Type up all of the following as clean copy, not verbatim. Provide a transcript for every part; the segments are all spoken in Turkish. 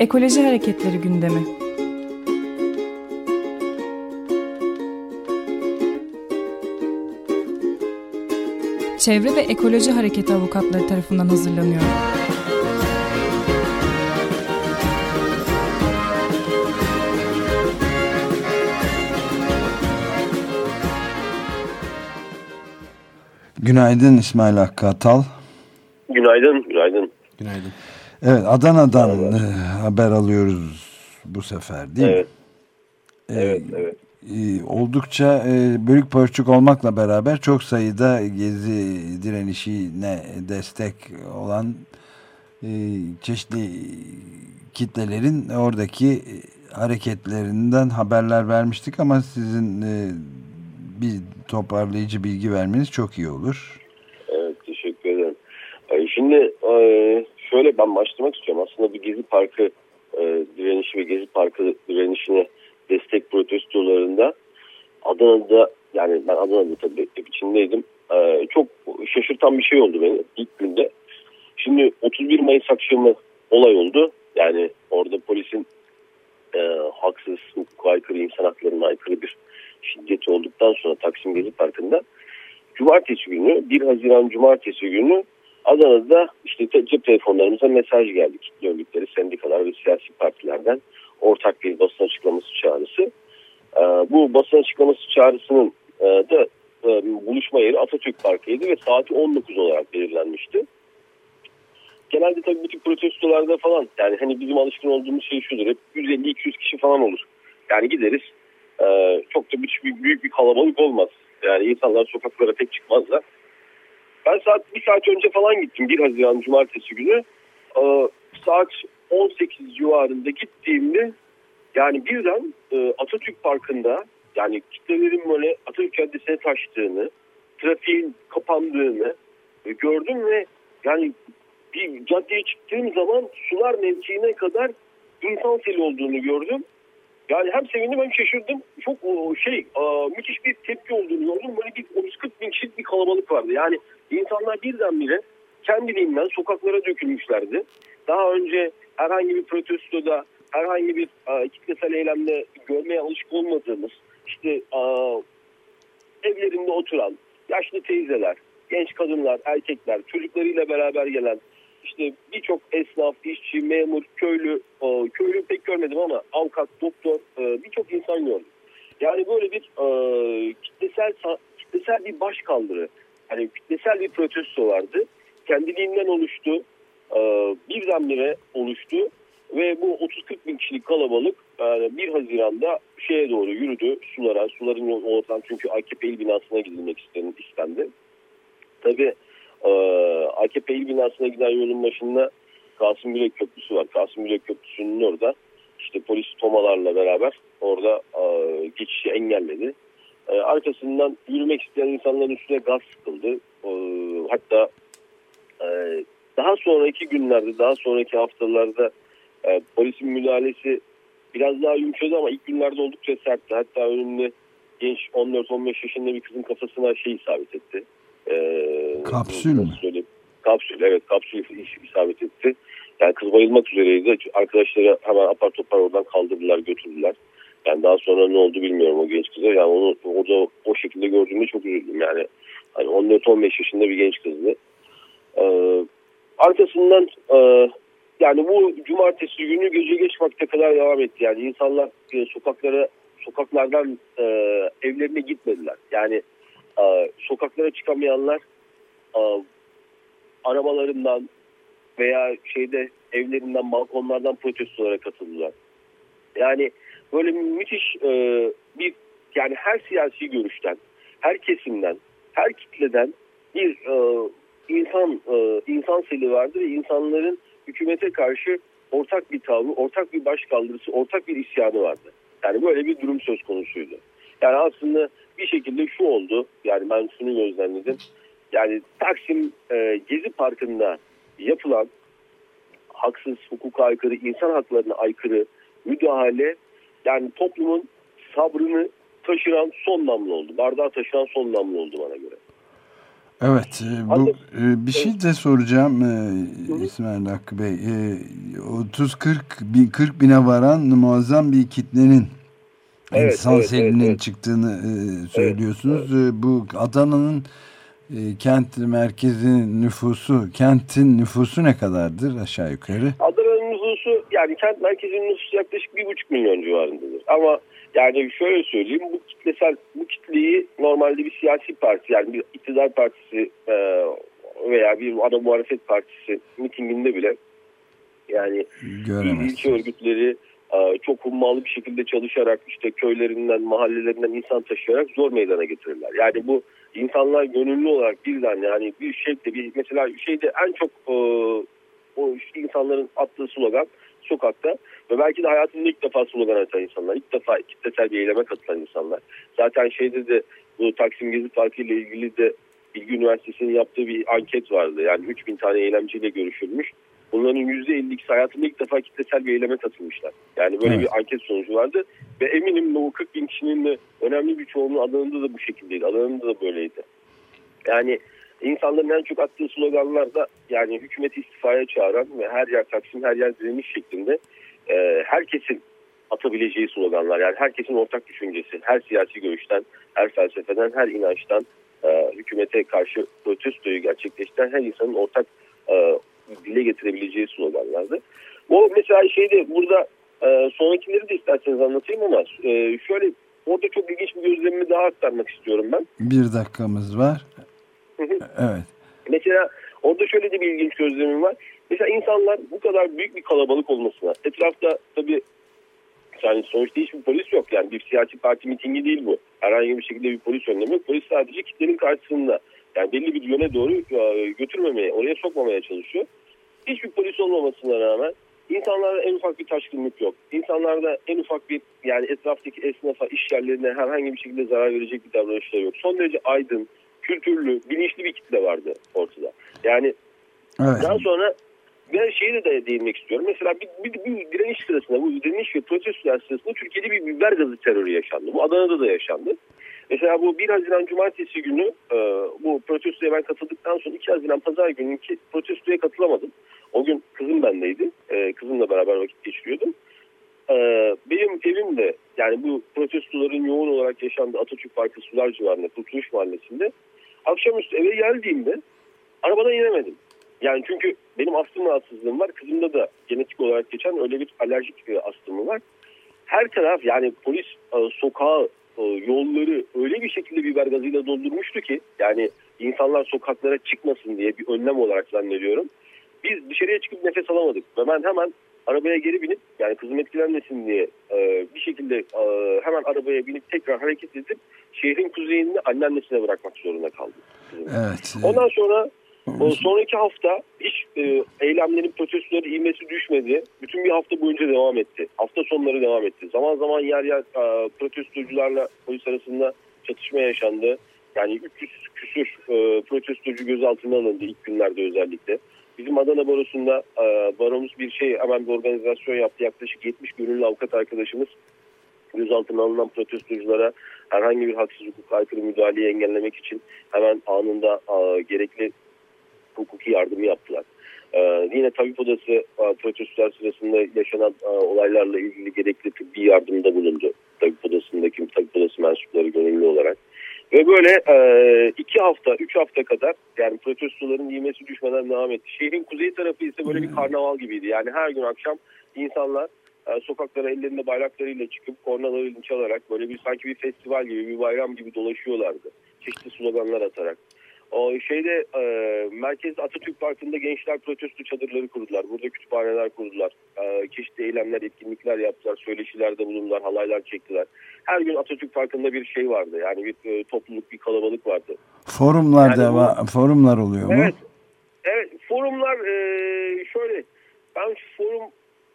Ekoloji hareketleri gündemi. Çevre ve Ekoloji Hareketi avukatları tarafından hazırlanıyor. Günaydın İsmail Hakkı Atal. Günaydın. Evet, Adana'dan haber alıyoruz bu sefer, değil mi? Evet. Oldukça bölük pörçük olmakla beraber çok sayıda gezi direnişine destek olan çeşitli kitlelerin oradaki hareketlerinden haberler vermiştik ama sizin bir toparlayıcı bilgi vermeniz çok iyi olur. Evet, teşekkür ederim. Şimdi şöyle, ben başlamak istiyorum. Aslında bir Gezi Parkı direnişi ve Gezi Parkı direnişine destek protestolarında Adana'da, yani ben Adana'da tabii hep içindeydim. Çok şaşırtan bir şey oldu beni ilk günde. Şimdi 31 Mayıs akşamı olay oldu. Yani orada polisin haksız, hukuka aykırı, insan haklarına aykırı bir şiddeti olduktan sonra Taksim Gezi Parkı'nda Cumartesi günü, 1 Haziran Cumartesi günü Adana'da işte cep telefonlarımıza mesaj geldi. Kitle örgütleri, sendikalar ve siyasi partilerden ortak bir basın açıklaması çağrısı. Bu basın açıklaması çağrısının da buluşma yeri Atatürk Parkı'ydı ve saati 19 olarak belirlenmişti. Genelde tabii bu tip protestolarda falan, yani hani bizim alışkın olduğumuz şey şudur, hep 150-200 kişi falan olur. Yani gideriz, çok da büyük bir kalabalık olmaz. Yani insanlar sokaklara pek çıkmazlar. Ben bir saat önce falan gittim, 1 Haziran Cumartesi günü. Saat 18 civarında gittiğimde, yani birden Atatürk Parkı'nda, yani kitlelerin böyle Atatürk Caddesi'ne taştığını, trafiğin kapandığını gördüm ve yani bir caddeye çıktığım zaman sular mevkiine kadar insan seli olduğunu gördüm. Yani hem sevindim hem şaşırdım. Çok müthiş bir tepki olduğunu gördüm. Böyle bir 30-40 bin kişilik bir kalabalık vardı. Yani insanlar birdenbire kendiliğinden sokaklara dökülmüşlerdi. Daha önce herhangi bir protestoda, herhangi bir kitlesel eylemde görmeye alışık olmadığımız, işte evlerinde oturan yaşlı teyzeler, genç kadınlar, erkekler, çocuklarıyla beraber gelen, İşte birçok esnaf, işçi, memur, köylü pek görmedim ama avukat, doktor, birçok insan gördüm. Yani böyle bir kitlesel bir başkaldırı, yani kitlesel bir protesto vardı. Kendiliğinden oluştu, birdenbire oluştu ve bu 30-40 bin kişilik kalabalık 1 Haziran'da şeye doğru yürüdü, suların ortadan, çünkü AKP il binasına gidilmek istendi. Tabii AKP il binasına giden yolun başında Kasım Birek Köprüsü var. Kasım Birek Köprüsü'nün orada işte polis tomalarla beraber orada geçişi engelledi. Arkasından yürümek isteyen insanların üstüne gaz sıkıldı. Hatta daha sonraki günlerde, daha sonraki haftalarda polisin müdahalesi biraz daha yumuşadı ama ilk günlerde oldukça sertti. Hatta önümde genç 14-15 yaşında bir kızın kafasına isabet etti. Kapsül mü? Kapsül isabet etti. Yani kız bayılmak üzereydi. Arkadaşları hemen apar topar oradan kaldırdılar, götürdüler. Yani daha sonra ne oldu bilmiyorum o genç kıza. Yani onu orada o şekilde gördüğümde çok üzüldüm yani. Hani 14-15 yaşında bir genç kızdı. Arkasından yani bu cumartesi günü gece geç vakte kadar devam etti. Yani insanlar sokaklardan evlerine gitmediler. Yani sokaklara çıkamayanlar arabalarından veya evlerinden, balkonlardan protestolara katıldılar. Yani böyle müthiş bir, yani her siyasi görüşten, her kesimden, her kitleden bir insan seli vardı ve insanların hükümete karşı ortak bir tavrı, ortak bir başkaldırısı, ortak bir isyanı vardı. Yani böyle bir durum söz konusuydu. Yani aslında bir şekilde şu oldu, yani ben şunu gözlemledim. Yani Taksim Gezi Parkı'nda yapılan haksız, hukuka aykırı, insan haklarına aykırı müdahale, yani toplumun sabrını taşıran son damla oldu. Bardağı taşıran son damla oldu bana göre. Evet, bu bir şey de soracağım İsmail Hakkı Bey. 40 bine varan muazzam bir kitlenin insan selinin çıktığını söylüyorsunuz. Evet, evet. Bu Adana'nın kent merkezi nüfusu, kentin nüfusu ne kadardır aşağı yukarı? Adana'nın nüfusu, yani kent merkezinin nüfusu yaklaşık 1,5 milyon civarındadır. Ama yani şöyle söyleyeyim, bu kitleyi normalde bir siyasi parti, yani bir iktidar partisi veya bir ana muhalefet partisi mitinginde bile yani ilçe örgütleri çok hummalı bir şekilde çalışarak, işte köylerinden, mahallelerinden insan taşıyarak zor meydana getirirler. Yani bu insanlar gönüllü olarak birden, yani bir şekilde, mesela en çok o insanların attığı slogan sokakta ve belki de hayatında ilk defa slogan atan insanlar, ilk defa kitlesel bir eyleme katılan insanlar. Zaten de bu Taksim Gezi Parkı ile ilgili de Bilgi Üniversitesi'nin yaptığı bir anket vardı. Yani 3000 tane eylemciyle görüşülmüş. Bunların %52'si hayatında ilk defa kitlesel bir eyleme katılmışlar. Yani böyle bir anket sonucu vardı ve eminim bu 40 bin kişinin de önemli bir çoğunluğu Adana'da da bu şekildeydi. Adana'da da böyleydi. Yani İnsanların en çok attığı sloganlar da, yani hükümeti istifaya çağıran ve her yer Taksim, her yer direnmiş şeklinde herkesin atabileceği sloganlar. Yani herkesin ortak düşüncesi, her siyasi görüşten, her felsefeden, her inançtan hükümete karşı protestoyu gerçekleştiren her insanın ortak dile getirebileceği sloganlardı. O mesela burada sonrakileri de isterseniz anlatayım ama şöyle, orada çok ilginç bir gözlemimi daha aktarmak istiyorum ben. Bir dakikamız var. Evet. Mesela orada şöyle de bir ilginç gözlemim var. Mesela insanlar bu kadar büyük bir kalabalık olmasına, etrafta tabii yani sonuçta hiçbir polis yok. Yani bir siyasi parti mitingi değil bu. Herhangi bir şekilde bir polis önlemi yok. Polis sadece kitlenin karşısında, yani belli bir yöne doğru götürmemeye, oraya sokmamaya çalışıyor. Hiçbir polis olmamasına rağmen insanlarda en ufak bir taşkınlık yok. İnsanlarda en ufak bir, yani etraftaki esnafa, iş yerlerine herhangi bir şekilde zarar verecek bir davranışları yok. Son derece aydın, kültürlü, bilinçli bir kitle vardı ortada. Yani daha sonra ben de değinmek istiyorum. Mesela bir direniş sırasında, bu direniş ve protestolar sırasında Türkiye'de bir biber gazı terörü yaşandı. Bu Adana'da da yaşandı. Mesela bu 1 Haziran Cumartesi günü bu protestoya ben katıldıktan sonra 2 Haziran Pazar gününki protestoya katılamadım. O gün kızım bendeydi. Kızımla beraber vakit geçiriyordum. Benim evimde, yani bu protestoların yoğun olarak yaşandığı Atatürk Parkı Sular civarında, Kurtuluş Mahallesi'nde, akşamüstü eve geldiğimde arabadan inemedim. Yani çünkü benim astım rahatsızlığım var. Kızımda da genetik olarak geçen öyle bir alerjik astımı var. Her taraf, yani polis sokağı, yolları öyle bir şekilde biber gazıyla doldurmuştu ki, yani insanlar sokaklara çıkmasın diye bir önlem olarak zannediyorum. Biz dışarıya çıkıp nefes alamadık ve ben hemen arabaya geri binip, yani kızım etkilenmesin diye bir şekilde hemen arabaya binip tekrar hareket edip şehrin kuzeyini anneannesine bırakmak zorunda kaldım. Evet. Ondan sonra sonraki hafta hiç eylemlerin, protestoları ivmesi düşmedi. Bütün bir hafta boyunca devam etti. Hafta sonları devam etti. Zaman zaman yer yer protestocularla polis arasında çatışma yaşandı. Yani 300 küsur protestocu gözaltına alındı ilk günlerde özellikle. Bizim Adana Barosu'nda baromuz hemen bir organizasyon yaptı. Yaklaşık 70 gönüllü avukat arkadaşımız gözaltına alınan protestoculara herhangi bir haksız hukuka aykırı müdahaleyi engellemek için hemen anında gerekli hukuki yardımı yaptılar. Yine Tabip Odası protestolar sırasında yaşanan olaylarla ilgili gerekli tıbbi yardımda bulundu. Tabip Odası'ndaki Tabip Odası mensupları gönüllü olarak. Ve böyle 2 hafta 3 hafta kadar, yani protestoların ivmesi düşmeden devam etti. Şehrin kuzey tarafı ise böyle bir karnaval gibiydi. Yani her gün akşam insanlar sokaklara ellerinde bayraklarıyla çıkıp kornalarıyla çalarak böyle bir sanki bir festival gibi, bir bayram gibi dolaşıyorlardı. Çeşitli sloganlar atarak. Merkez Atatürk Parkı'nda gençler protesto çadırları kurdular. Burada kütüphaneler kurdular. Çeşitli eylemler, etkinlikler yaptılar. Söyleşilerde bulundular, halaylar çektiler. Her gün Atatürk Parkı'nda bir vardı. Yani bir topluluk, bir kalabalık vardı. Forumlar oluyor mu? Evet, forumlar ben forum,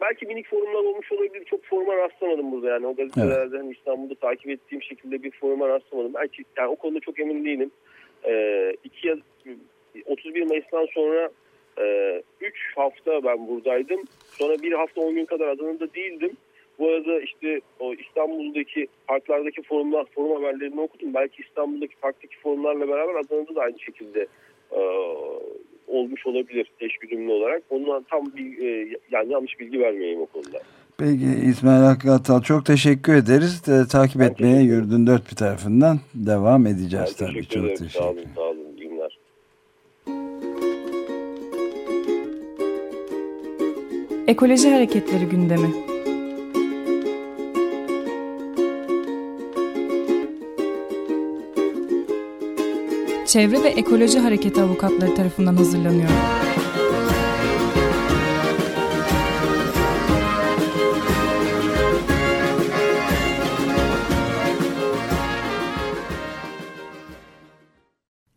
belki minik forumlar olmuş olabilir. Çok foruma rastlamadım burada, yani o gazetelerde hem İstanbul'da takip ettiğim şekilde bir foruma rastlamadım. Belki, yani o konuda çok emin değilim. 31 Mayıs'tan sonra 3 hafta ben buradaydım. Sonra bir hafta 10 gün kadar Adana'da değildim. Bu arada işte o İstanbul'daki parklardaki forum haberlerini okudum. Belki İstanbul'daki parktaki forumlarla beraber Adana'da da aynı şekilde olmuş olabilir teşkilümlü olarak. Ondan tam yani yanlış bilgi vermeyeyim o konuda. Peki İsmail Hakkı Atal, çok teşekkür ederiz. Takip etmeye Yurdun dört bir tarafından devam edeceğiz tabii. Teşekkür ederim. Çok teşekkür ederim. Sağ olun. İyi günler. Ekoloji Hareketleri gündemi. Çevre ve Ekoloji Hareketi avukatları tarafından hazırlanıyor.